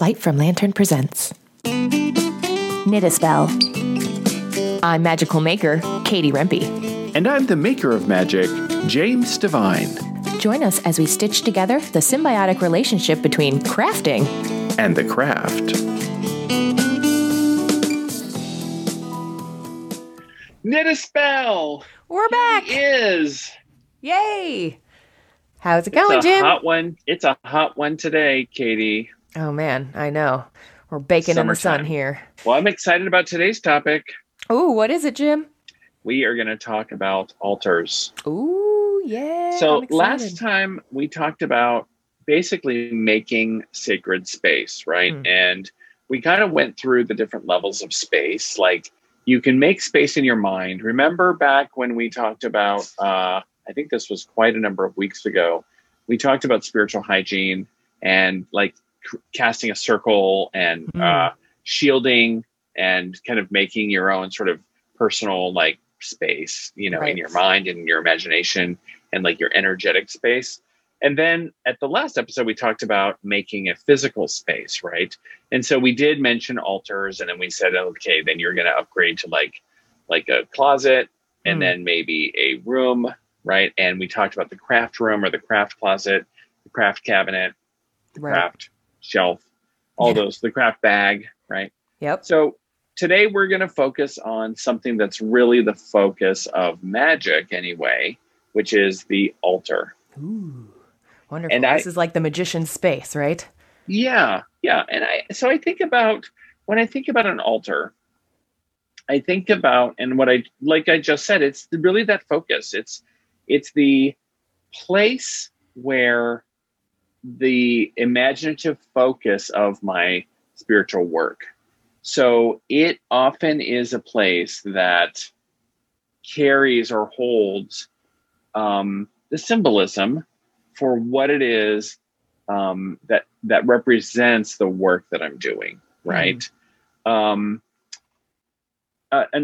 Light from Lantern presents Knit a Spell. I'm magical maker, Katie Rempe. And I'm the maker of magic, James Devine. Join us as we stitch together the symbiotic relationship between crafting and the craft. Knit a Spell! We're back! It is! Yay! How's it going, Jim? It's a hot one. It's a hot one today, Katie. Oh, man, I know. We're baking in the sun here. Well, I'm excited about today's topic. Oh, what is it, Jim? We are going to talk about altars. Ooh, yeah. So last time we talked about basically making sacred space, right? And we kind of went through the different levels of space. Like, you can make space in your mind. Remember back when we talked about, I think this was quite a number of weeks ago, we talked about spiritual hygiene and, like, casting a circle and shielding and kind of making your own sort of personal, like, space, you know, right, in your mind and your imagination and, like, your energetic space. And then at the last episode, we talked about making a physical space, right? And so we did mention altars, and then we said, okay, then you're going to upgrade to like a closet and then maybe a room, right? And we talked about the craft room or the craft closet, the craft cabinet, the craft shelf, all those, the craft bag, right? Yep. So today we're going to focus on something that's really the focus of magic anyway, which is the altar. Ooh, wonderful. And this is like the magician's space, right? Yeah, yeah. And I think about, when I think about an altar, I think about, and what I, like I just said, it's really that focus. It's the place where the imaginative focus of my spiritual work. So it often is a place that carries or holds the symbolism for what it is that represents the work that I'm doing, right? An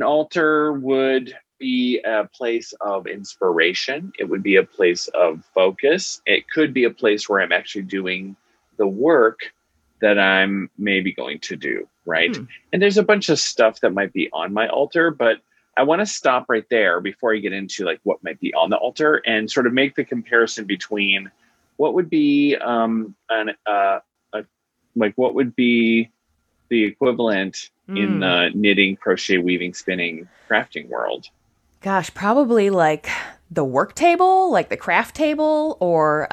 altar would be a place of inspiration. It would be a place of focus. It could be a place where I'm actually doing the work that I'm maybe going to do, right? And there's a bunch of stuff that might be on my altar, but I want to stop right there before I get into, like, what might be on the altar and sort of make the comparison between what would be what would be the equivalent in the knitting, crochet, weaving, spinning, crafting world. Gosh, probably like the work table, like the craft table, or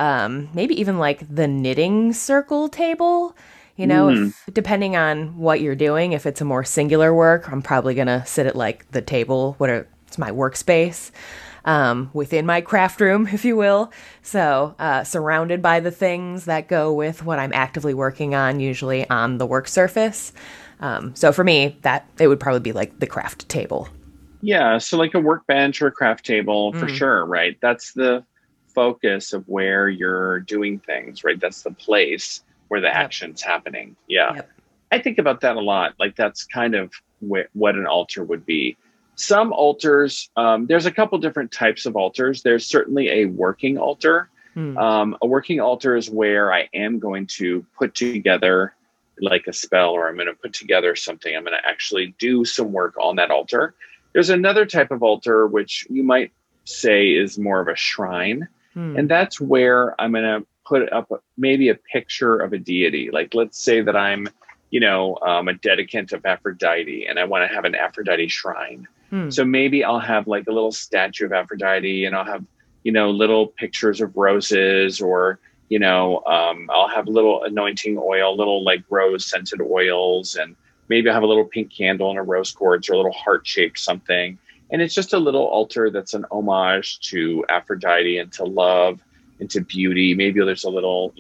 maybe even like the knitting circle table. You know, if, depending on what you're doing, if it's a more singular work, I'm probably going to sit at like the table, it's my workspace, within my craft room, if you will. So surrounded by the things that go with what I'm actively working on, usually on the work surface. So for me, that it would probably be like the craft table. Yeah, so like a workbench or a craft table for sure, right? That's the focus of where you're doing things, right? That's the place where the action's happening. Yeah. Yep. I think about that a lot. Like, that's kind of what an altar would be. Some altars, there's a couple different types of altars. There's certainly a working altar. A working altar is where I am going to put together like a spell, or I'm going to put together something. I'm going to actually do some work on that altar. There's another type of altar, which you might say is more of a shrine. And that's where I'm going to put up maybe a picture of a deity. Like, let's say that I'm, a dedicant of Aphrodite, and I want to have an Aphrodite shrine. So maybe I'll have like a little statue of Aphrodite, and I'll have, little pictures of roses, or, I'll have little anointing oil, little like rose scented oils, and maybe I have a little pink candle and a rose quartz, or a little heart-shaped something. And it's just a little altar that's an homage to Aphrodite and to love and to beauty. Maybe there's a little,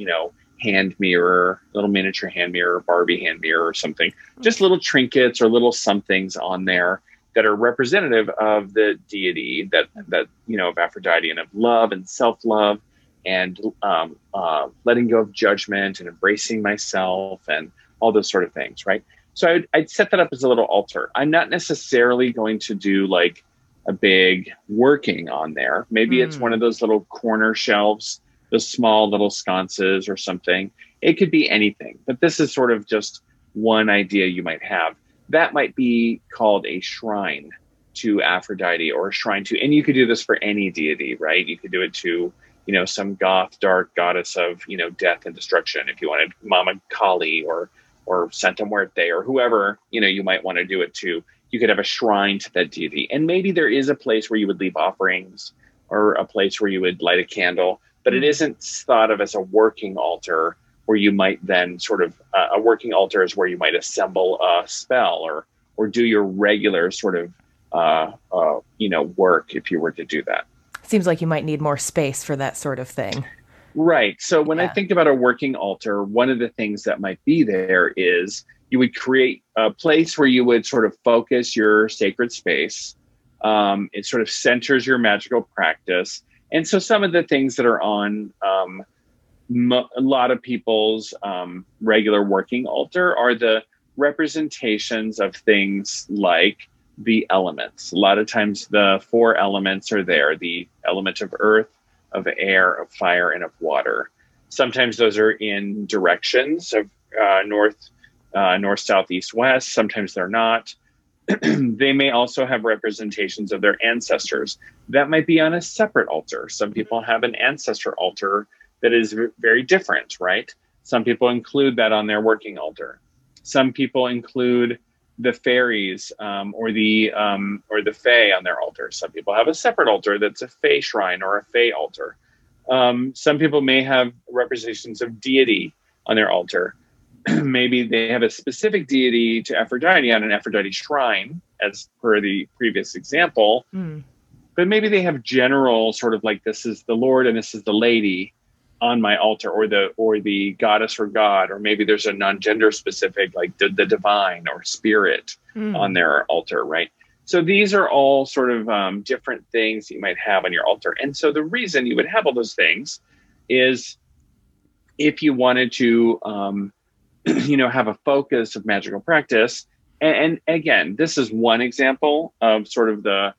hand mirror, little miniature hand mirror, Barbie hand mirror or something. Just little trinkets or little somethings on there that are representative of the deity that of Aphrodite, and of love and self-love, and letting go of judgment and embracing myself and all those sort of things, right? So I'd set that up as a little altar. I'm not necessarily going to do like a big working on there. Maybe it's one of those little corner shelves, those small little sconces or something. It could be anything, but this is sort of just one idea you might have. That might be called a shrine to Aphrodite or a shrine to, and you could do this for any deity, right? You could do it to, you know, some goth, dark goddess of, you know, death and destruction. If you wanted Mama Kali or Santa Muerte or whoever, you know, you might want to do it to. You could have a shrine to that deity. And maybe there is a place where you would leave offerings or a place where you would light a candle, but it isn't thought of as a working altar where you might then sort of, a working altar is where you might assemble a spell or do your regular sort of, you know, work if you were to do that. Seems like you might need more space for that sort of thing. Right. So when I think about a working altar, one of the things that might be there is you would create a place where you would sort of focus your sacred space. It sort of centers your magical practice. And so some of the things that are on a lot of people's regular working altar are the representations of things like the elements. A lot of times the four elements are there, the element of earth, of air, of fire, and of water. Sometimes those are in directions of north, south, east, west. Sometimes they're not. They may also have representations of their ancestors. That might be on a separate altar. Some people have an ancestor altar that is very different, right? Some people include that on their working altar. Some people include the fairies or the fae on their altar. Some people have a separate altar that's a fae shrine or a fae altar. Some people may have representations of deity on their altar. Maybe they have a specific deity to Aphrodite on an Aphrodite shrine, as per the previous example. Mm. But maybe they have general sort of like, this is the Lord and this is the lady on my altar, or the goddess or god, or maybe there's a non-gender specific, like the divine or spirit on their altar, right? So these are all sort of different things you might have on your altar. And so the reason you would have all those things is if you wanted to have a focus of magical practice. And again, this is one example of sort of the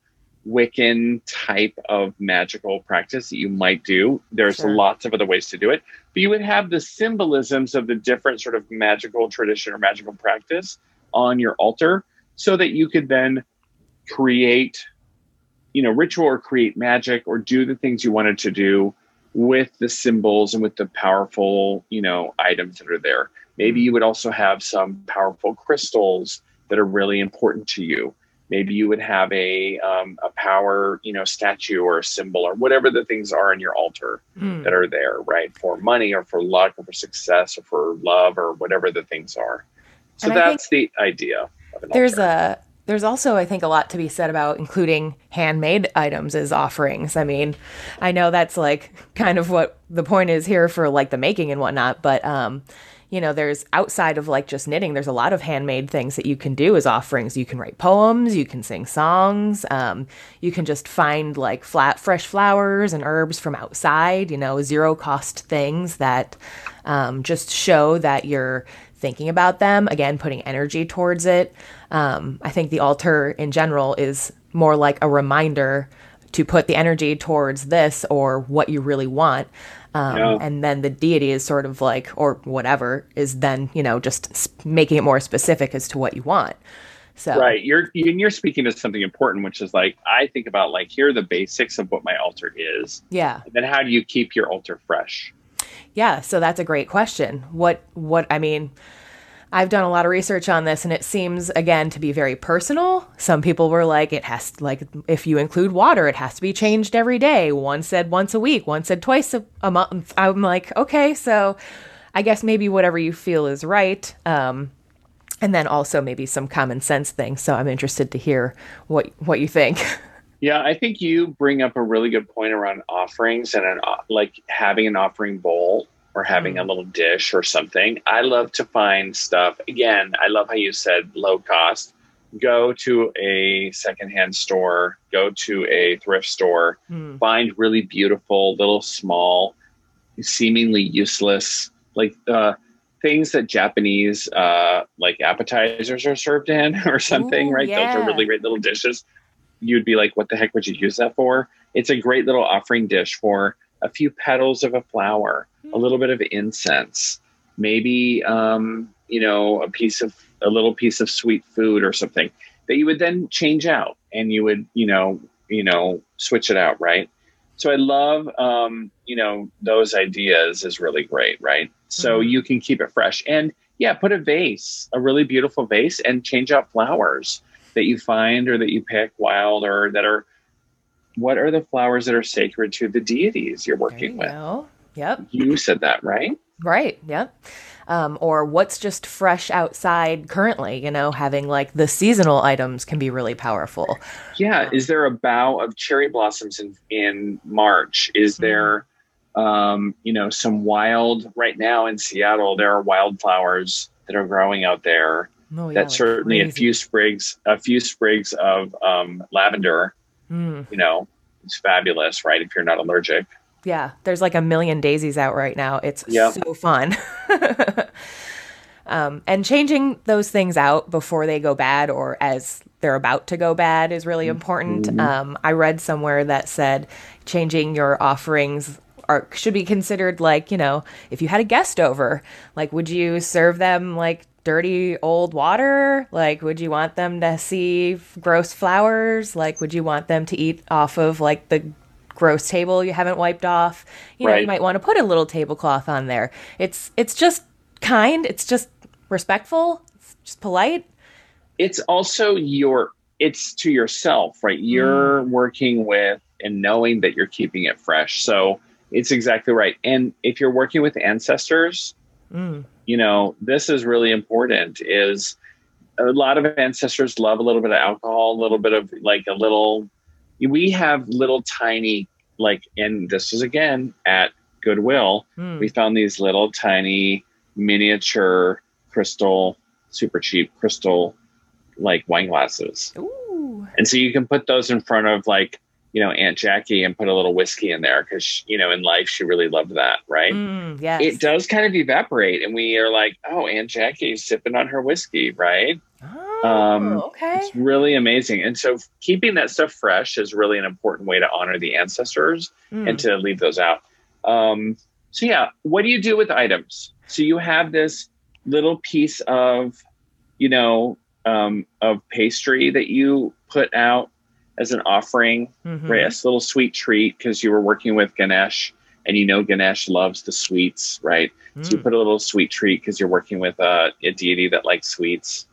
Wiccan type of magical practice that you might do. There's lots of other ways to do it, but you would have the symbolisms of the different sort of magical tradition or magical practice on your altar so that you could then create, ritual or create magic or do the things you wanted to do with the symbols and with the powerful, items that are there. Maybe you would also have some powerful crystals that are really important to you. Maybe you would have a power, statue or a symbol or whatever the things are in your altar that are there, right? For money or for luck or for success or for love or whatever the things are. So that's the idea of an altar. There's also, I think, a lot to be said about including handmade items as offerings. I mean, I know that's like kind of what the point is here for like the making and whatnot, but there's outside of like just knitting, there's a lot of handmade things that you can do as offerings. You can write poems, you can sing songs, you can just find like fresh flowers and herbs from outside, zero cost things that just show that you're thinking about them, again, putting energy towards it. I think the altar in general is more like a reminder to put the energy towards this or what you really want. And then the deity is sort of like, or whatever is then, just making it more specific as to what you want. So, right. You're speaking to something important, which is like, I think about like, here are the basics of what my altar is. Yeah. And then how do you keep your altar fresh? Yeah. So that's a great question. I've done a lot of research on this, and it seems, again, to be very personal. Some people were like, if you include water, it has to be changed every day. One said once a week, one said twice a month. I'm like, okay, so I guess maybe whatever you feel is right. And then also maybe some common sense things. So I'm interested to hear what you think. Yeah, I think you bring up a really good point around offerings and like having an offering bowl. Or having a little dish or something. I love to find stuff. Again, I love how you said low cost. Go to a secondhand store. Go to a thrift store. Find really beautiful, little small, seemingly useless, like things that Japanese like appetizers are served in or something, right? Yeah. Those are really great little dishes. You'd be like, what the heck would you use that for? It's a great little offering dish for a few petals of a flower, a little bit of incense, maybe, you know, a little piece of sweet food or something that you would then change out, and you would, you know, switch it out. Right. So I love, you know, those ideas is really great. Right. So you can keep it fresh, and yeah, put a vase, a really beautiful vase, and change out flowers that you find or that you pick wild, or that are, what are the flowers that are sacred to the deities you're working with? Go. Yep. You said that, right? Right. Yep. Or what's just fresh outside currently, you know, having like the seasonal items can be really powerful. Yeah. Is there a bough of cherry blossoms in March? Is there, you know, some wild, right now in Seattle, there are wildflowers that are growing out there. Oh, yeah, that's like certainly crazy. a few sprigs of lavender, you know, it's fabulous, right? If you're not allergic. Yeah, there's like 1 million daisies out right now. It's so fun. And changing those things out before they go bad or as they're about to go bad is really important. Mm-hmm. I read somewhere that said changing your offerings should be considered like, you know, if you had a guest over, like, would you serve them like dirty old water? Like, would you want them to see gross flowers? Like, would you want them to eat off of like the gross table you haven't wiped off? You know, you might want to put a little tablecloth on there. It's just kind. It's just respectful. It's just polite. It's also it's to yourself, right? You're working with and knowing that you're keeping it fresh. So it's exactly right. And if you're working with ancestors, you know, this is really important. Is a lot of ancestors love a little bit of alcohol, a little bit of like a little. We have little tiny, like, and this is again at Goodwill. We found these little tiny miniature crystal, super cheap crystal, like wine glasses. Ooh. And so you can put those in front of like, you know, Aunt Jackie and put a little whiskey in there because, you know, in life she really loved that, right? Yes. It does kind of evaporate, and we are like, oh, Aunt Jackie's sipping on her whiskey, right? Okay. It's really amazing. And so keeping that stuff fresh is really an important way to honor the ancestors and to leave those out. So yeah, what do you do with items? So you have this little piece of, you know, of pastry that you put out as an offering, right? A little sweet treat because you were working with Ganesh, and you know Ganesh loves the sweets, right? So you put a little sweet treat because you're working with a deity that likes sweets.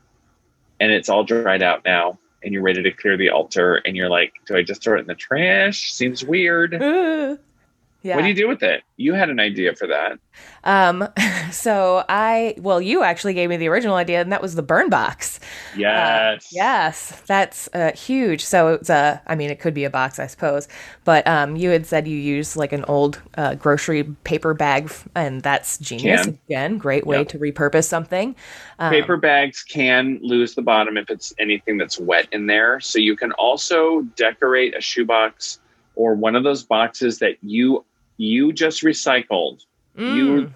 And it's all dried out now, and you're ready to clear the altar, and you're like, do I just throw it in the trash? Seems weird. Yeah. What do you do with it? You had an idea for that. So you actually gave me the original idea, and that was the burn box. Yes. Yes. That's huge. So it's it could be a box, I suppose. But you had said you use like an old grocery paper bag, and that's genius. Can. Again, great way to repurpose something. Paper bags can lose the bottom if it's anything that's wet in there. So you can also decorate a shoebox or one of those boxes that you just recycled. You,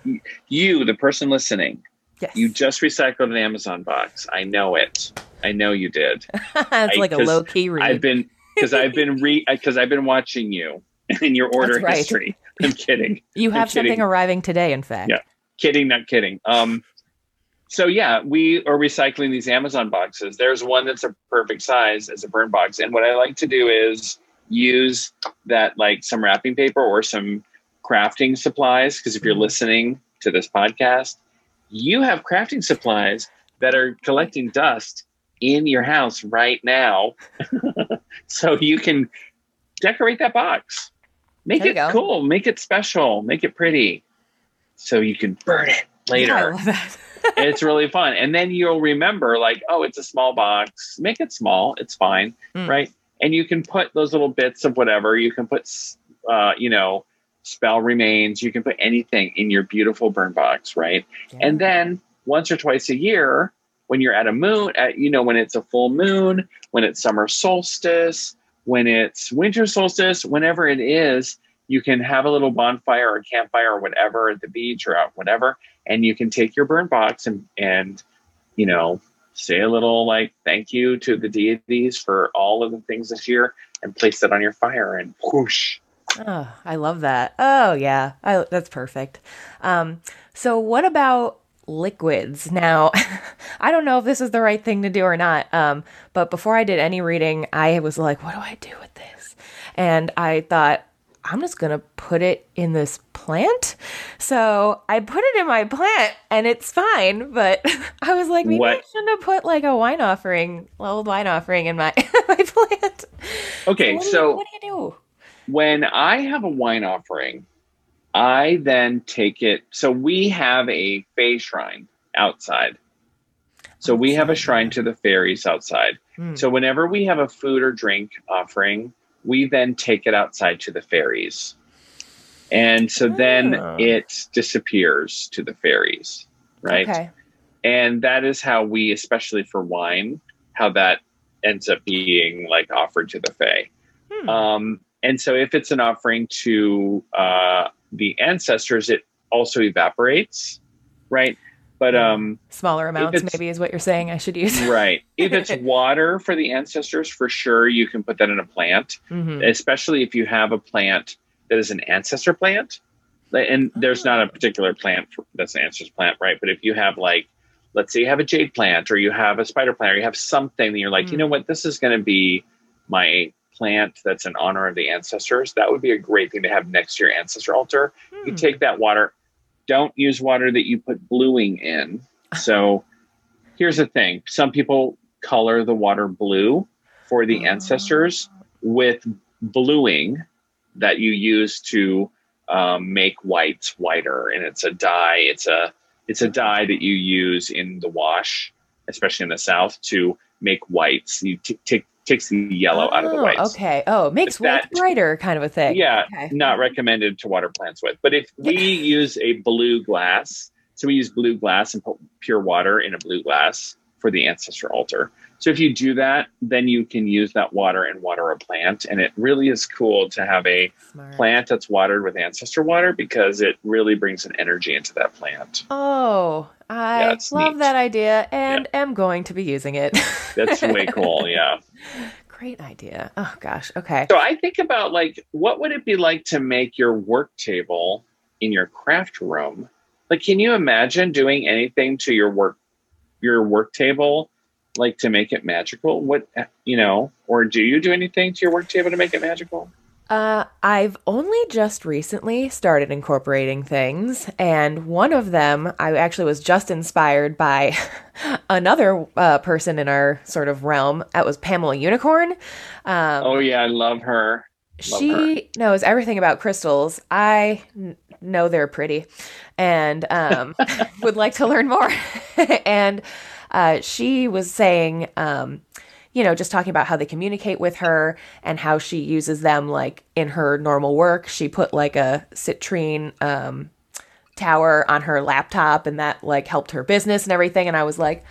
the person listening, yes. You just recycled an Amazon box. I know it. I know you did. It's like a low key read. I've been watching you and your order history. I'm kidding. You have something arriving today, in fact. Yeah, kidding, not kidding. So yeah, we are recycling these Amazon boxes. There's one that's a perfect size as a burn box, and what I like to do is use that like some wrapping paper or some crafting supplies, because if you're listening to this podcast, you have crafting supplies that are collecting dust in your house right now. So you can decorate that box, make it cool, make it special, make it pretty, so you can burn it later. It's really fun, and then you'll remember like, oh, it's a small box, make it small, it's fine, right? And you can put those little bits of whatever, you can put you know, spell remains, you can put anything in your beautiful burn box, right? Yeah. And then once or twice a year, when you're at a moon, you know, when it's a full moon, when it's summer solstice, when it's winter solstice, whenever it is, you can have a little bonfire or campfire or whatever at the beach or out, whatever, and you can take your burn box and you know, say a little like thank you to the deities for all of the things this year, and place it on your fire, and whoosh, Oh, I love that. Oh, yeah. That's perfect. So what about liquids? Now, I don't know if this is the right thing to do or not, but before I did any reading, I was like, what do I do with this? And I thought, I'm just going to put it in this plant. So I put it in my plant and it's fine. But I was like, maybe I shouldn't have put like a wine offering, old wine offering in my plant. Okay. So what do you do? When I have a wine offering, I then take it. So we have a fae shrine outside. So we have a shrine to the fairies outside. Mm. So whenever we have a food or drink offering, we then take it outside to the fairies. And so then it disappears to the fairies, right? Okay. And that is how we, especially for wine, how that ends up being like offered to the fae. Hmm. And so if it's an offering to the ancestors, it also evaporates, right? But smaller amounts maybe is what you're saying I should use. Right. If it's water for the ancestors, for sure, you can put that in a plant, mm-hmm. especially if you have a plant that is an ancestor plant. And there's not a particular plant that's an ancestor plant, right? But if you have like, let's say you have a jade plant or you have a spider plant or you have something that you're like, mm-hmm. you know what, this is going to be my plant that's in honor of the ancestors. That would be a great thing to have next to your ancestor altar. Mm-hmm. You take that water. Don't use water that you put bluing in. So here's the thing. Some people color the water blue for the ancestors with bluing that you use to make whites whiter. And it's a dye. It's a dye that you use in the wash, especially in the South, to make whites. You takes the yellow out of the whites. Okay. Oh, makes white brighter kind of a thing. Yeah. Okay. Not recommended to water plants with. But if we use a blue glass, so we use blue glass and put pure water in a blue glass for the ancestor altar. So if you do that, then you can use that water and water a plant. And it really is cool to have a plant that's watered with ancestor water because it really brings an energy into that plant. Oh, I love that idea and am going to be using it. That's way cool. Yeah. Great idea. Oh, gosh. Okay. So I think about like, what would it be like to make your work table in your craft room? Like, can you imagine doing anything to your work table, like to make it magical? What, you know, or do you do anything to your work table to make it magical? I've only just recently started incorporating things, and one of them I actually was just inspired by another person in our sort of realm. That was Pamela Unicorn. Oh yeah, I love her. She knows everything about crystals. I know they're pretty, and would like to learn more. And she was saying, you know, just talking about how they communicate with her and how she uses them like in her normal work. She put like a citrine tower on her laptop and that like helped her business and everything. And I was like,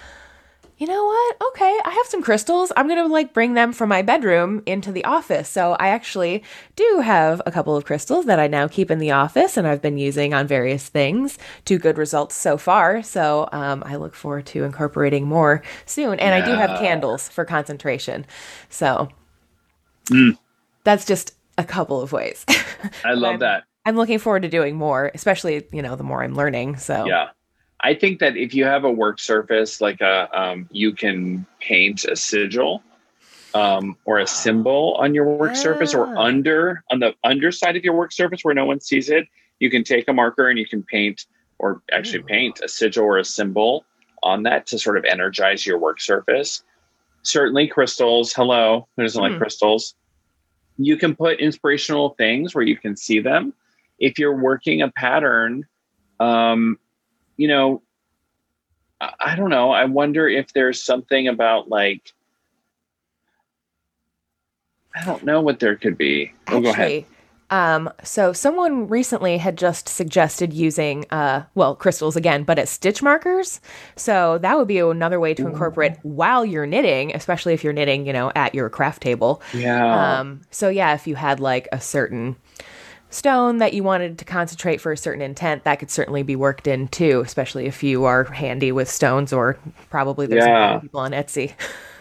you know what? Okay, I have some crystals. I'm going to like bring them from my bedroom into the office. So I actually do have a couple of crystals that I now keep in the office and I've been using on various things to good results so far. So I look forward to incorporating more soon. And I do have candles for concentration. So that's just a couple of ways. I love that. I'm looking forward to doing more, especially, you know, the more I'm learning. So yeah. I think that if you have a work surface, like you can paint a sigil or a symbol on your work surface or on the underside of your work surface where no one sees it, you can take a marker and you can paint a sigil or a symbol on that to sort of energize your work surface. Certainly crystals. Hello. Who doesn't like crystals? You can put inspirational things where you can see them. If you're working a pattern, you know, I don't know. I wonder if there's something about like, I don't know what there could be. Oh, go ahead. So someone recently had just suggested using, crystals again, but as stitch markers. So that would be another way to incorporate while you're knitting, especially if you're knitting, you know, at your craft table. Yeah. So yeah, if you had like a certain stone that you wanted to concentrate for a certain intent, that could certainly be worked in too, especially if you are handy with stones, or probably there's a lot of people on Etsy.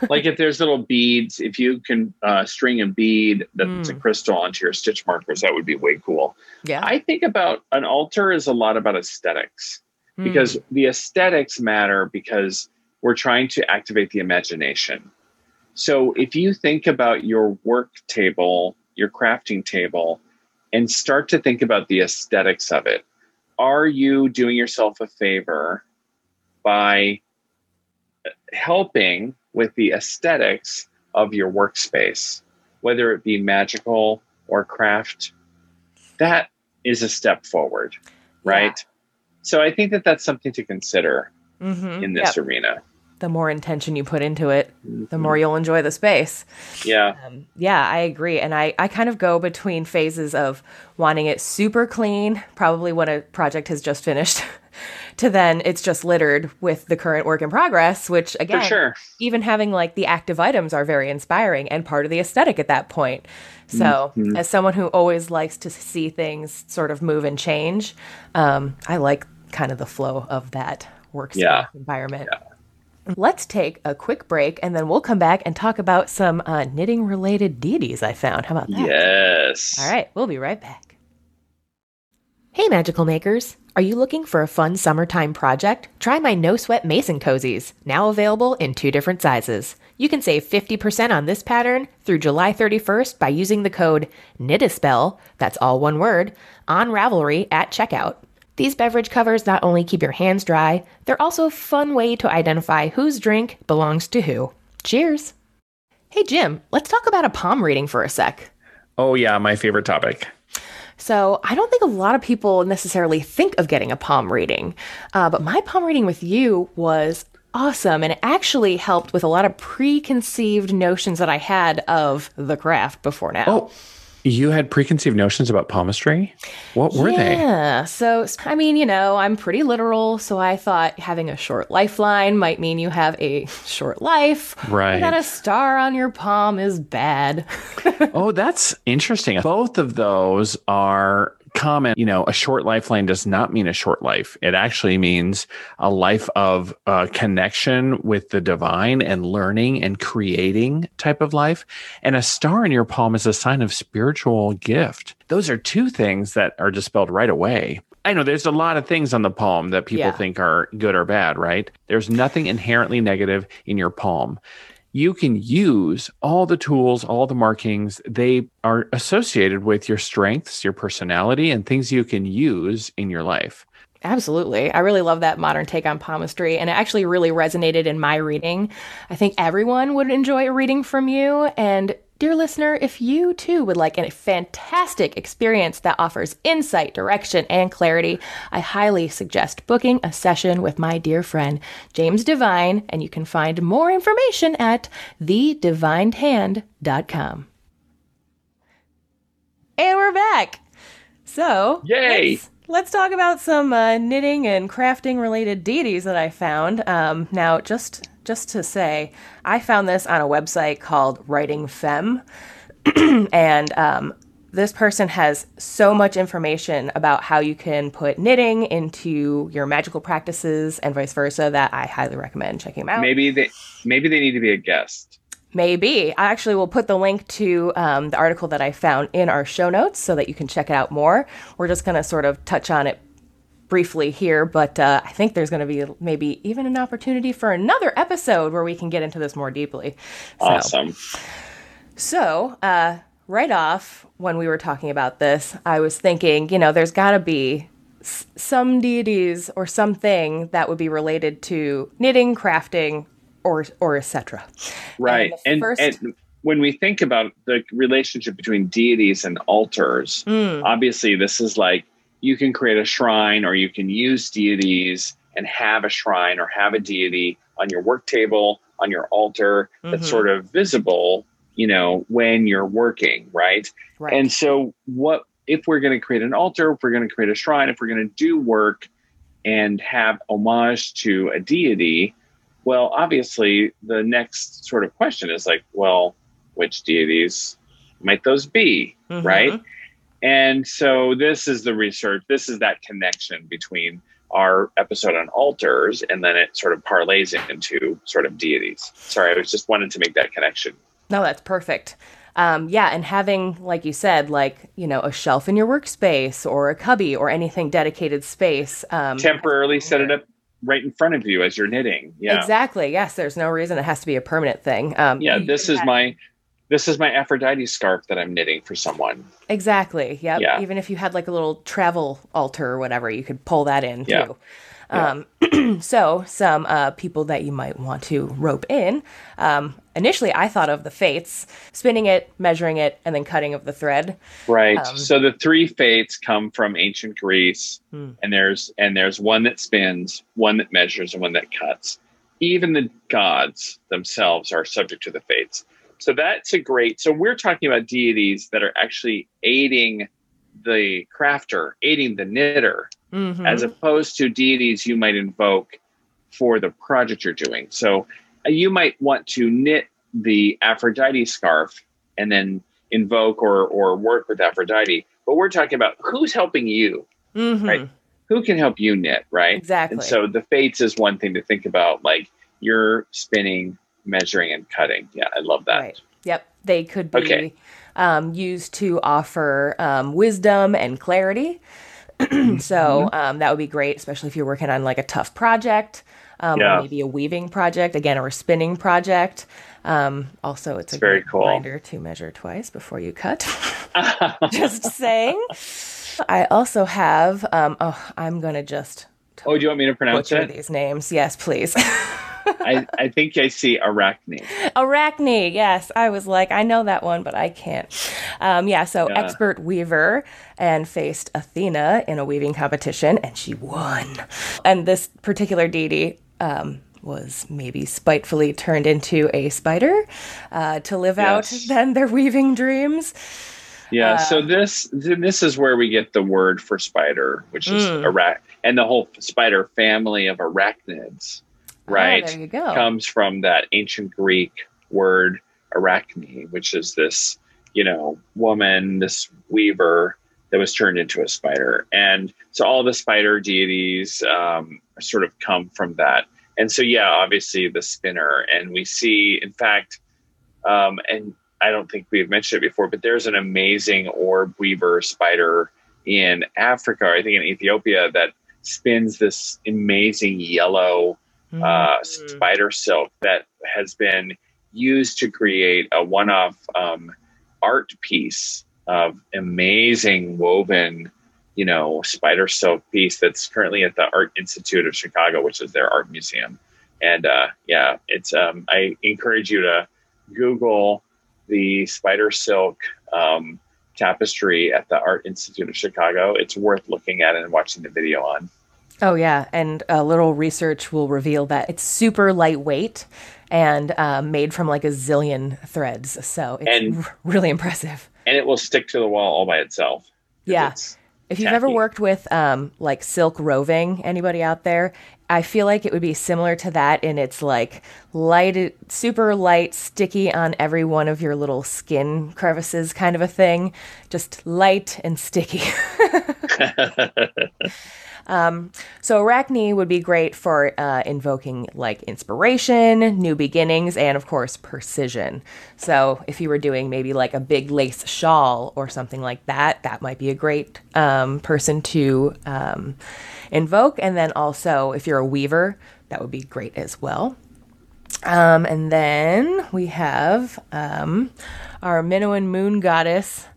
Like if there's little beads, if you can string a bead that's a crystal onto your stitch markers, that would be way cool. Yeah, I think about an altar is a lot about aesthetics, because the aesthetics matter because we're trying to activate the imagination. So if you think about your work table, your crafting table, and start to think about the aesthetics of it, are you doing yourself a favor by helping with the aesthetics of your workspace, whether it be magical or craft? That is a step forward, right? Yeah. So I think that that's something to consider in this arena. The more intention you put into it, the more you'll enjoy the space. Yeah. Yeah, I agree. And I kind of go between phases of wanting it super clean, probably when a project has just finished, to then it's just littered with the current work in progress, which again, even having like the active items are very inspiring and part of the aesthetic at that point. So as someone who always likes to see things sort of move and change, I like kind of the flow of that workspace environment. Yeah. Let's take a quick break, and then we'll come back and talk about some knitting-related deities I found. How about that? Yes. All right. We'll be right back. Hey, Magical Makers. Are you looking for a fun summertime project? Try my No Sweat Mason Cozies, now available in 2 different sizes. You can save 50% on this pattern through July 31st by using the code KnitASpell, that's all one word, on Ravelry at checkout. These beverage covers not only keep your hands dry, they're also a fun way to identify whose drink belongs to who. Cheers! Hey Jim, let's talk about a palm reading for a sec. Oh yeah, my favorite topic. So I don't think a lot of people necessarily think of getting a palm reading, but my palm reading with you was awesome, and it actually helped with a lot of preconceived notions that I had of the craft before now. Oh. You had preconceived notions about palmistry? What were they? Yeah. So, I mean, you know, I'm pretty literal. So I thought having a short lifeline might mean you have a short life. Right. And that a star on your palm is bad. Oh, that's interesting. Both of those are common. You know, a short lifeline does not mean a short life. It actually means a life of connection with the divine and learning and creating type of life. And a star in your palm is a sign of spiritual gift. Those are 2 things that are dispelled right away. I know there's a lot of things on the palm that people think are good or bad, right? There's nothing inherently negative in your palm. You can use all the tools, all the markings. They are associated with your strengths, your personality, and things you can use in your life. Absolutely. I really love that modern take on palmistry, and it actually really resonated in my reading. I think everyone would enjoy a reading from you. And dear listener, if you too would like a fantastic experience that offers insight, direction, and clarity, I highly suggest booking a session with my dear friend, James Devine, and you can find more information at thedivinedhand.com. And we're back. So, yay! Let's talk about some knitting and crafting related deities that I found. Now, just to say, I found this on a website called Writing Femme, and this person has so much information about how you can put knitting into your magical practices and vice versa that I highly recommend checking them out. Maybe they need to be a guest. Maybe. I actually will put the link to the article that I found in our show notes so that you can check it out more. We're just going to sort of touch on it briefly here, but I think there's going to be maybe even an opportunity for another episode where we can get into this more deeply. Awesome. So, right off, when we were talking about this, I was thinking, you know, there's got to be some deities or something that would be related to knitting, crafting, or et cetera. Right. And when we think about the relationship between deities and altars, obviously this is like, you can create a shrine, or you can use deities and have a shrine or have a deity on your work table, on your altar, that's sort of visible, you know, when you're working, right? Right. And so what if we're going to create an altar, if we're going to create a shrine, if we're going to do work and have homage to a deity, well, obviously the next sort of question is like, well, which deities might those be, right? And so this is the research. This is that connection between our episode on altars, and then it sort of parlays into sort of deities. Sorry, I was just wanted to make that connection. No, that's perfect. Yeah, and having, like you said, like, you know, a shelf in your workspace or a cubby or anything dedicated space. Temporarily set it up right in front of you as you're knitting. Yeah, exactly. Yes, there's no reason it has to be a permanent thing. Yeah, this is my Aphrodite scarf that I'm knitting for someone. Exactly. Yep. Yeah. Even if you had like a little travel altar or whatever, you could pull that in too. Yeah. So some people that you might want to rope in. Initially, I thought of the fates, spinning it, measuring it, and then cutting of the thread. Right. So the three fates come from ancient Greece, and there's one that spins, one that measures, and one that cuts. Even the gods themselves are subject to the fates. So that's a great. So we're talking about deities that are actually aiding the crafter, aiding the knitter, as opposed to deities you might invoke for the project you're doing. So you might want to knit the Aphrodite scarf and then invoke or work with Aphrodite. But we're talking about who's helping you, right? Who can help you knit, right? Exactly. And so the fates is one thing to think about, like you're spinning, measuring, and cutting. Yeah, I love that. Right. Yep. They could be used to offer wisdom and clarity. So that would be great, especially if you're working on like a tough project, or maybe a weaving project, again, or a spinning project. Also, it's a great reminder to measure twice before you cut. Just saying. I also have, I'm going to just... Oh, do you want me to pronounce it? These names. Yes, please. I think I see Arachne. Arachne, yes. I was like, I know that one, but I can't. Expert weaver, and faced Athena in a weaving competition, and she won. And this particular deity was maybe spitefully turned into a spider to live out then their weaving dreams. Yeah, so this is where we get the word for spider, which is and the whole spider family of arachnids, right? Oh, there you go. Comes from that ancient Greek word Arachne, which is this, woman, this weaver that was turned into a spider. And so all the spider deities sort of come from that. And so, obviously the spinner. And we see, in fact, and I don't think we've mentioned it before, but there's an amazing orb weaver spider in Africa, I think in Ethiopia, that spins this amazing yellow spider silk that has been used to create a one-off art piece of amazing woven, spider silk piece that's currently at the Art Institute of Chicago, which is their art museum. And it's I encourage you to Google the spider silk tapestry at the Art Institute of Chicago. It's worth looking at and watching the video on. Oh, yeah. And a little research will reveal that it's super lightweight and made from like a zillion threads. So it's really impressive. And it will stick to the wall all by itself. Yeah. If you've ever worked with like silk roving, anybody out there, I feel like it would be similar to that in its like light, super light, sticky on every one of your little skin crevices kind of a thing. Just light and sticky. So Arachne would be great for invoking like inspiration, new beginnings, and of course precision. So if you were doing maybe like a big lace shawl or something like that, that might be a great person to invoke. And then also if you're a weaver, that would be great as well. And then we have our Minoan moon goddess.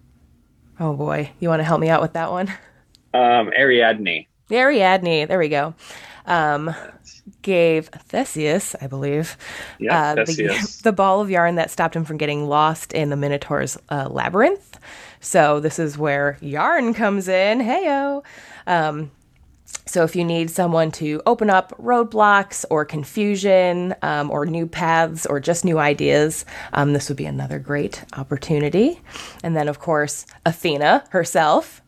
Oh boy, you want to help me out with that one? Ariadne. Ariadne, there we go, gave Theseus, I believe, Theseus. The ball of yarn that stopped him from getting lost in the Minotaur's labyrinth. So this is where yarn comes in. Heyo. So if you need someone to open up roadblocks or confusion or new paths or just new ideas, this would be another great opportunity. And then, of course, Athena herself.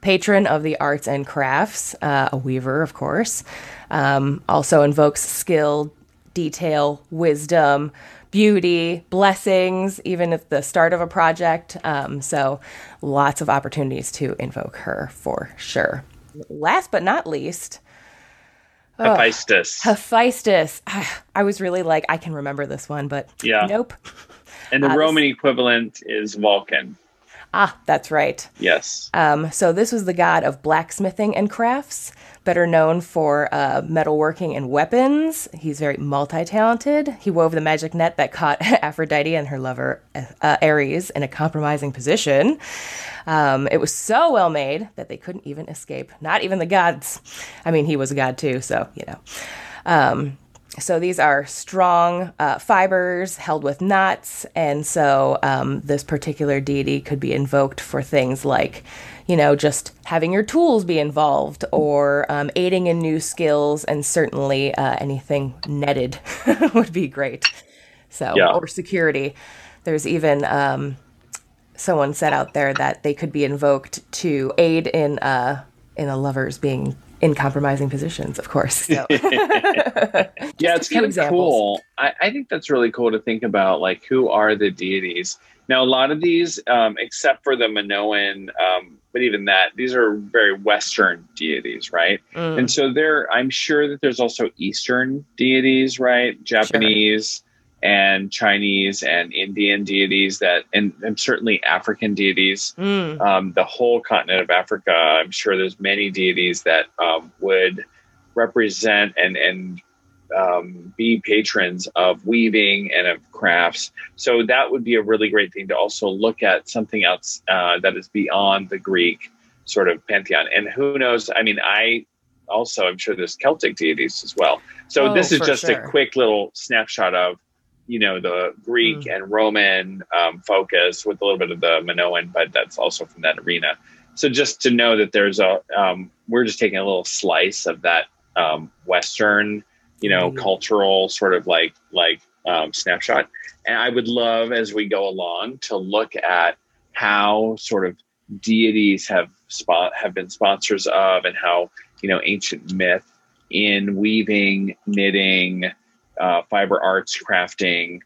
Patron of the arts and crafts, a weaver, of course, also invokes skill, detail, wisdom, beauty, blessings, even at the start of a project. So lots of opportunities to invoke her for sure. Last but not least, Hephaestus. Hephaestus. I was really like, I can remember this one, but yeah. Nope. And the Roman equivalent is Vulcan. Ah, that's right. Yes. So this was the god of blacksmithing and crafts, better known for metalworking and weapons. He's very multi-talented. He wove the magic net that caught Aphrodite and her lover Ares in a compromising position. It was so well made that they couldn't even escape. Not even the gods. I mean, he was a god too, so, you know. So these are strong fibers held with knots, and so this particular deity could be invoked for things like, you know, just having your tools be involved or aiding in new skills, and certainly anything netted would be great. So, yeah. Or security. There's even someone said out there that they could be invoked to aid in a lover's being in compromising positions, of course. So. Yeah, it's kind of cool. I think that's really cool to think about, like, who are the deities? Now, a lot of these, except for the Minoan, but even that, these are very Western deities, right? Mm. And so I'm sure that there's also Eastern deities, right? Japanese and Chinese and Indian deities and certainly African deities. Mm. The whole continent of Africa, I'm sure there's many deities that would represent and be patrons of weaving and of crafts. So that would be a really great thing to also look at something else that is beyond the Greek sort of pantheon. And who knows? I mean, I'm sure there's Celtic deities as well. So this is just a quick little snapshot of, you know, the Greek and Roman focus with a little bit of the Minoan, but that's also from that arena. So just to know that there's we're just taking a little slice of that Western, you know, cultural sort of like snapshot. And I would love, as we go along, to look at how sort of deities have been sponsors of, and how, you know, ancient myth in weaving, knitting, fiber arts, crafting,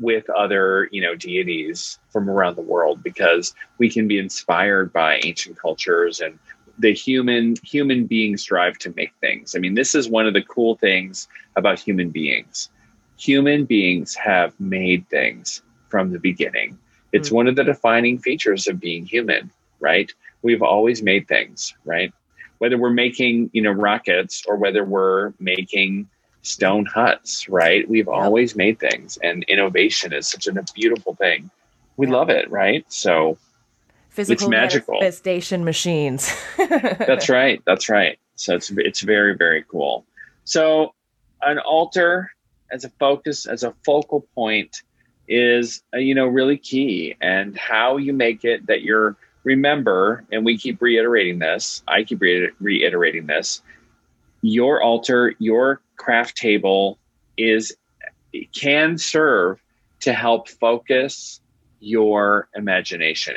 with other, you know, deities from around the world, because we can be inspired by ancient cultures and the human beings drive to make things. I mean, this is one of the cool things about human beings. Human beings have made things from the beginning. It's one of the defining features of being human, right? We've always made things, right? Whether we're making, you know, rockets or whether we're making stone huts, right? We've always made things, and innovation is such a beautiful thing. We love it, right? So physical, it's magical manifestation machines. That's right. So it's very, very cool. So an altar as a focus, as a focal point, is, you know, really key. And how you make it that you're, remember, and we keep reiterating this, I keep reiterating this, your altar, your craft table can serve to help focus your imagination.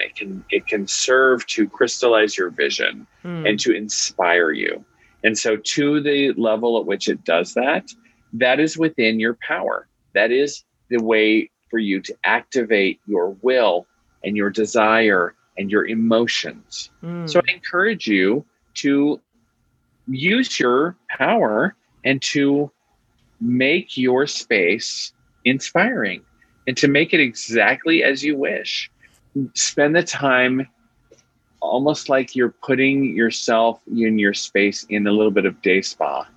It can serve to crystallize your vision and to inspire you. And so to the level at which it does that, that is within your power. That is the way for you to activate your will and your desire and your emotions. So I encourage you to use your power and to make your space inspiring, and to make it exactly as you wish. Spend the time almost like you're putting yourself in your space in a little bit of day spa.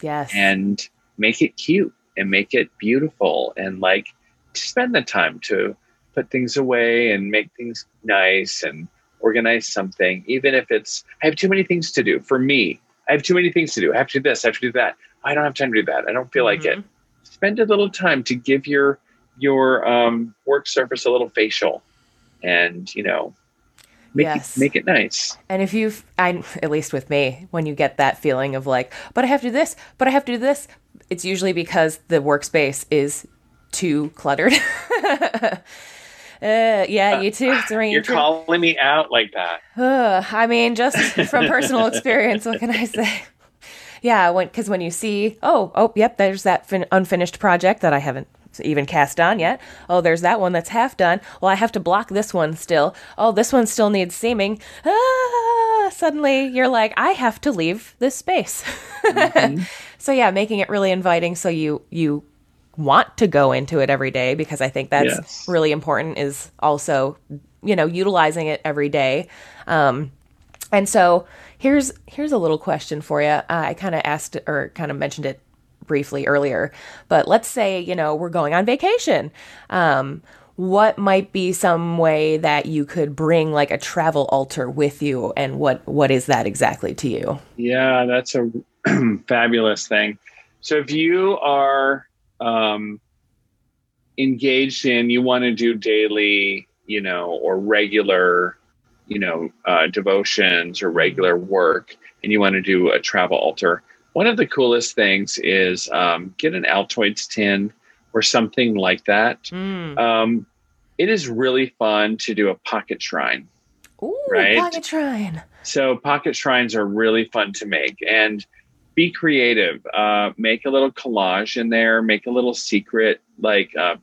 Yes. And make it cute and make it beautiful, and like spend the time to put things away and make things nice and organize something. Even if it's, I have too many things to do. For me, I have too many things to do. I have to do this. I have to do that. I don't have time to do that. I don't feel like it. Spend a little time to give your work surface a little facial, and, you know, make it nice. And if at least with me, when you get that feeling of like, but I have to do this, but I have to do this, it's usually because the workspace is too cluttered. You too. You're calling me out like that. I mean, just from personal experience, what can I say? Yeah, because when you see, oh, yep, there's that unfinished project that I haven't even cast on yet. Oh, there's that one that's half done. Well, I have to block this one still. Oh, this one still needs seaming. Ah, suddenly you're like, I have to leave this space. Mm-hmm. So yeah, making it really inviting so you want to go into it every day, because I think that's really important, is also, utilizing it every day. And so here's a little question for you. I kind of asked or kind of mentioned it briefly earlier, but let's say, we're going on vacation. What might be some way that you could bring like a travel altar with you, and what is that exactly to you? Yeah, that's a fabulous thing. So if you are engaged in, you want to do daily, or regular, devotions or regular work, and you want to do a travel altar, one of the coolest things is get an Altoids tin or something like that. Mm. It is really fun to do a pocket shrine. Ooh, right? Pocket shrine. So pocket shrines are really fun to make, and be creative. Make a little collage in there. Make a little secret,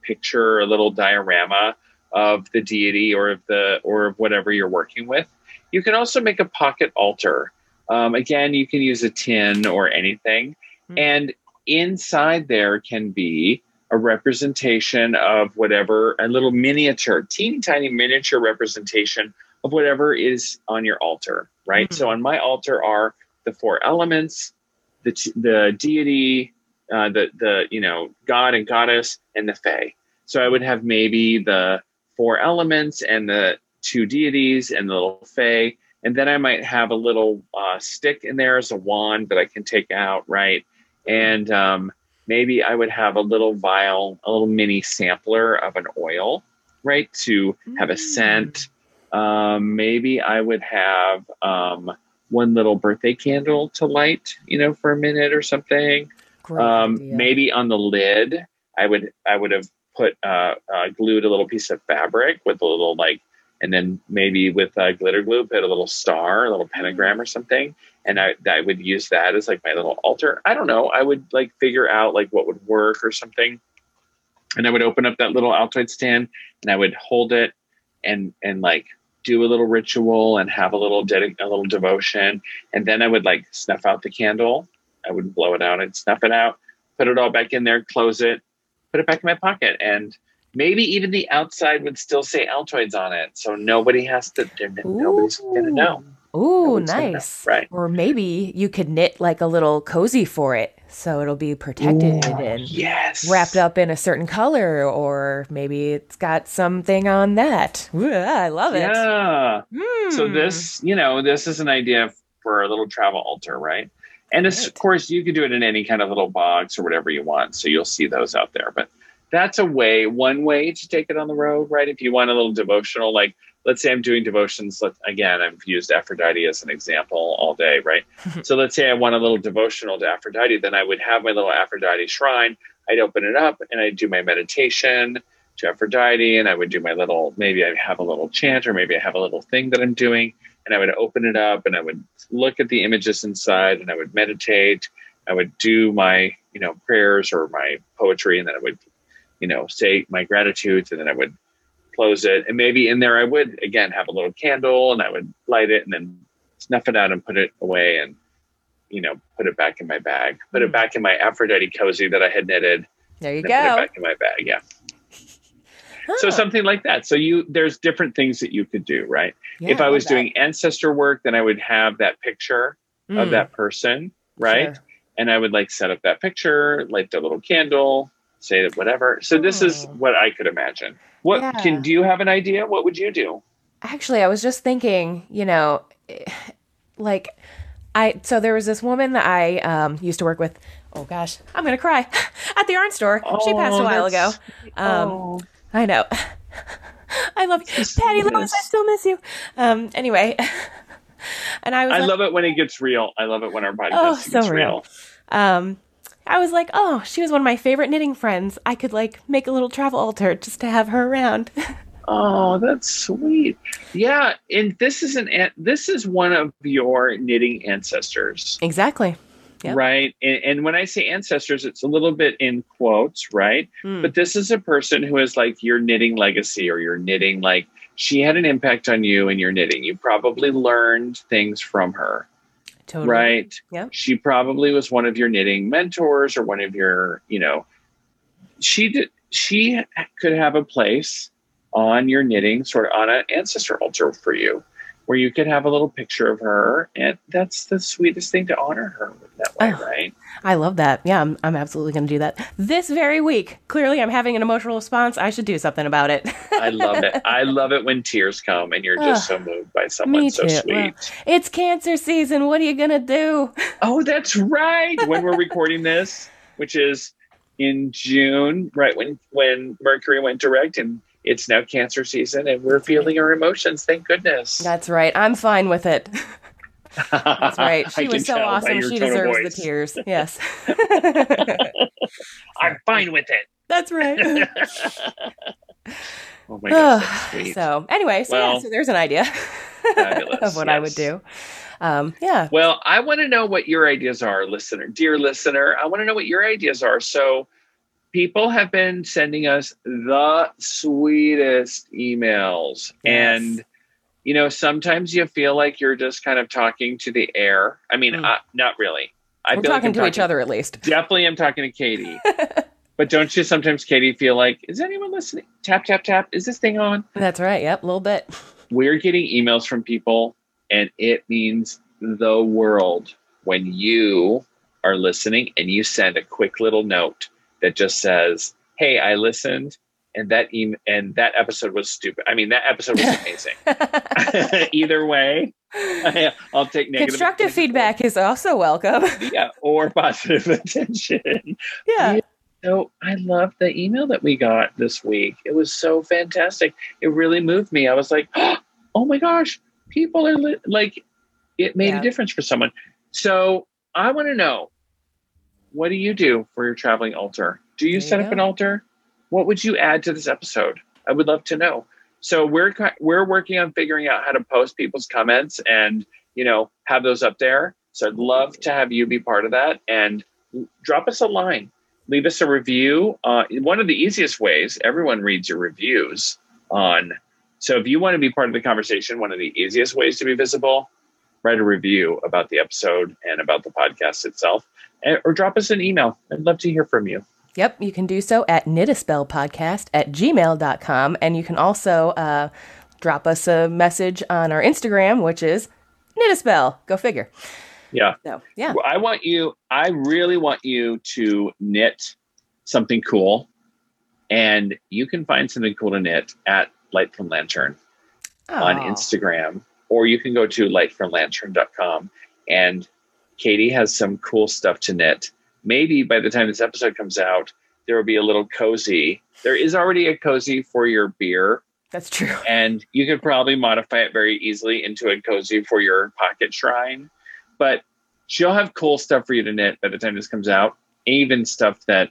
picture, a little diorama of the deity or of whatever you're working with. You can also make a pocket altar. Again, you can use a tin or anything. Mm-hmm. And inside there can be a representation of whatever, a little miniature, teeny tiny miniature representation of whatever is on your altar, right? Mm-hmm. So on my altar are the four elements, the deity, the god and goddess, and the fae. So I would have maybe the four elements and the two deities and the little fae. And then I might have a little stick in there as a wand that I can take out, right? And maybe I would have a little vial, a little mini sampler of an oil, right, to have a scent. Maybe I would have one little birthday candle to light, for a minute or something. Maybe on the lid, I would have put glued a little piece of fabric with a little and then maybe with glitter glue, put a little star, a little pentagram or something. And I would use that as my little altar. I don't know. I would figure out what would work or something. And I would open up that little Altoids tin and I would hold it and do a little ritual and have a little devotion. And then I would snuff out the candle. I would blow it out and snuff it out, put it all back in there, close it, put it back in my pocket, and maybe even the outside would still say Altoids on it, so nobody has to. Nobody's gonna know. Ooh, nice! Know, right? Or maybe you could knit a little cozy for it, so it'll be protected and wrapped up in a certain color, or maybe it's got something on that. Ooh, I love it. Yeah. Mm. So this is an idea for a little travel altar, right? And of course, you could do it in any kind of little box or whatever you want. So you'll see those out there, but. That's one way to take it on the road, right? If you want a little devotional, let's say I'm doing devotions. Again, I've used Aphrodite as an example all day, right? So let's say I want a little devotional to Aphrodite. Then I would have my little Aphrodite shrine. I'd open it up and I'd do my meditation to Aphrodite. And I would do my little, maybe I have a little chant, or maybe I have a little thing that I'm doing. And I would open it up and I would look at the images inside and I would meditate. I would do my, prayers or my poetry, and then I would say my gratitudes, and then I would close it. And maybe in there I would, again, have a little candle, and I would light it and then snuff it out and put it away and, put it back in my bag, put it back in my Aphrodite cozy that I had knitted. There you go. Put it back in my bag. Yeah. Huh. So something like that. So there's different things that you could do, right? Yeah, if I was doing ancestor work, then I would have that picture of that person. Right. Sure. And I would set up that picture, light the little candle, say that whatever. So this is what I could imagine. Do you have an idea? What would you do? Actually, I was just thinking, so there was this woman that I used to work with. Oh gosh, I'm going to cry at the art store. Oh, she passed a while ago. I know. I love you. Patty Lewis, I still miss you. Anyway. And I love it when it gets real. I love it when our body gets real. I was like, oh, she was one of my favorite knitting friends. I could make a little travel altar just to have her around. Oh, that's sweet. Yeah, and this is one of your knitting ancestors. Exactly. Yep. Right. And when I say ancestors, it's a little bit in quotes, right? Mm. But this is a person who is like your knitting legacy, or your knitting, like she had an impact on you in your knitting. You probably learned things from her. Totally. Right. Yep. She probably was one of your knitting mentors, or one of your, you know, she could have a place on your knitting, sort of on an ancestor altar for you, where you could have a little picture of her. And that's the sweetest thing, to honor her that way, right? I love that. Yeah, I'm absolutely going to do that this very week. Clearly, I'm having an emotional response. I should do something about it. I love it. I love it when tears come and you're just so moved by someone so sweet. Well, it's Cancer season. What are you going to do? Oh, that's right. When we're recording this, which is in June, right when Mercury went direct, and it's now Cancer season, and we're feeling our emotions. Thank goodness. That's right. I'm fine with it. That's right. She was so awesome. She deserves the tears. Yes. I'm fine with it. That's right. Oh my gosh, that's sweet. So anyway, so there's an idea of what I would do. Yeah. Well, I want to know what your ideas are, listener. Dear listener, I want to know what your ideas are. So people have been sending us the sweetest emails. Yes. And, you know, sometimes you feel like you're just kind of talking to the air. I mean, not really. We're talking to each other, at least. Definitely I'm talking to Katie. But don't you sometimes, Katie, feel like, is anyone listening? Tap, tap, tap. Is this thing on? That's right. Yep, a little bit. We're getting emails from people, and it means the world when you are listening and you send a quick little note that just says, "Hey, I listened, and that episode was stupid. I mean, that episode was amazing." Either way, I'll take negative. Constructive feedback is also welcome. Yeah, or positive attention. Yeah. So I love the email that we got this week. It was so fantastic. It really moved me. I was like, "Oh my gosh, people are it made a difference for someone." So I want to know, what do you do for your traveling altar? Do you set up an altar? What would you add to this episode? I would love to know. So we're working on figuring out how to post people's comments and, you know, have those up there. So I'd love to have you be part of that, and drop us a line. Leave us a review. One of the easiest ways, everyone reads your reviews on. So if you want to be part of the conversation, one of the easiest ways to be visible, write a review about the episode and about the podcast itself, or drop us an email. I'd love to hear from you. Yep. You can do so at knitaspellpodcast@gmail.com. And you can also drop us a message on our Instagram, which is knitaspell. Go figure. Yeah. So, yeah. Well, I really want you to knit something cool, and you can find something cool to knit at Light from Lantern on Instagram. Or you can go to lightfromlantern.com, and Katie has some cool stuff to knit. Maybe by the time this episode comes out, there will be a little cozy. There is already a cozy for your beer. That's true. And you could probably modify it very easily into a cozy for your pocket shrine. But she'll have cool stuff for you to knit by the time this comes out. Even stuff that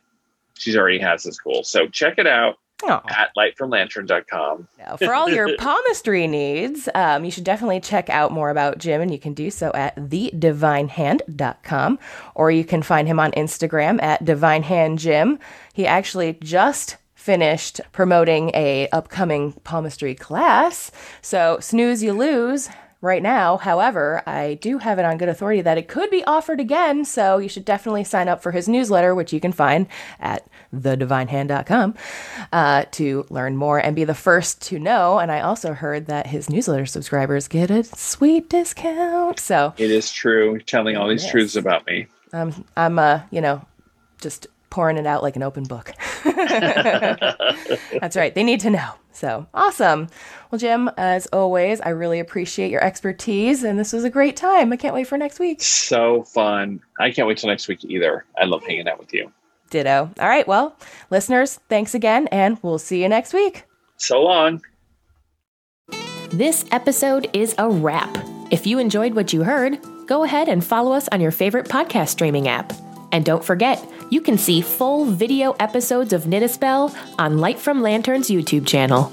she already has is cool. So check it out. At lightfromlantern.com. For all your palmistry needs, you should definitely check out more about Jim, and you can do so at thedivinehand.com, or you can find him on Instagram at divinehandjim. He actually just finished promoting a upcoming palmistry class, so snooze you lose right now. However, I do have it on good authority that it could be offered again, so you should definitely sign up for his newsletter, which you can find at thedivinehand.com, to learn more and be the first to know. And I also heard that his newsletter subscribers get a sweet discount. So it is true. Telling all these truths about me. I'm just pouring it out like an open book. That's right. They need to know. So awesome. Well, Jim, as always, I really appreciate your expertise, and this was a great time. I can't wait for next week. So fun. I can't wait till next week either. I love hanging out with you. Ditto. All right. Well, listeners, thanks again, and we'll see you next week. So long. This episode is a wrap. If you enjoyed what you heard, go ahead and follow us on your favorite podcast streaming app. And don't forget, you can see full video episodes of Knit a Spell on Light from Lantern's YouTube channel.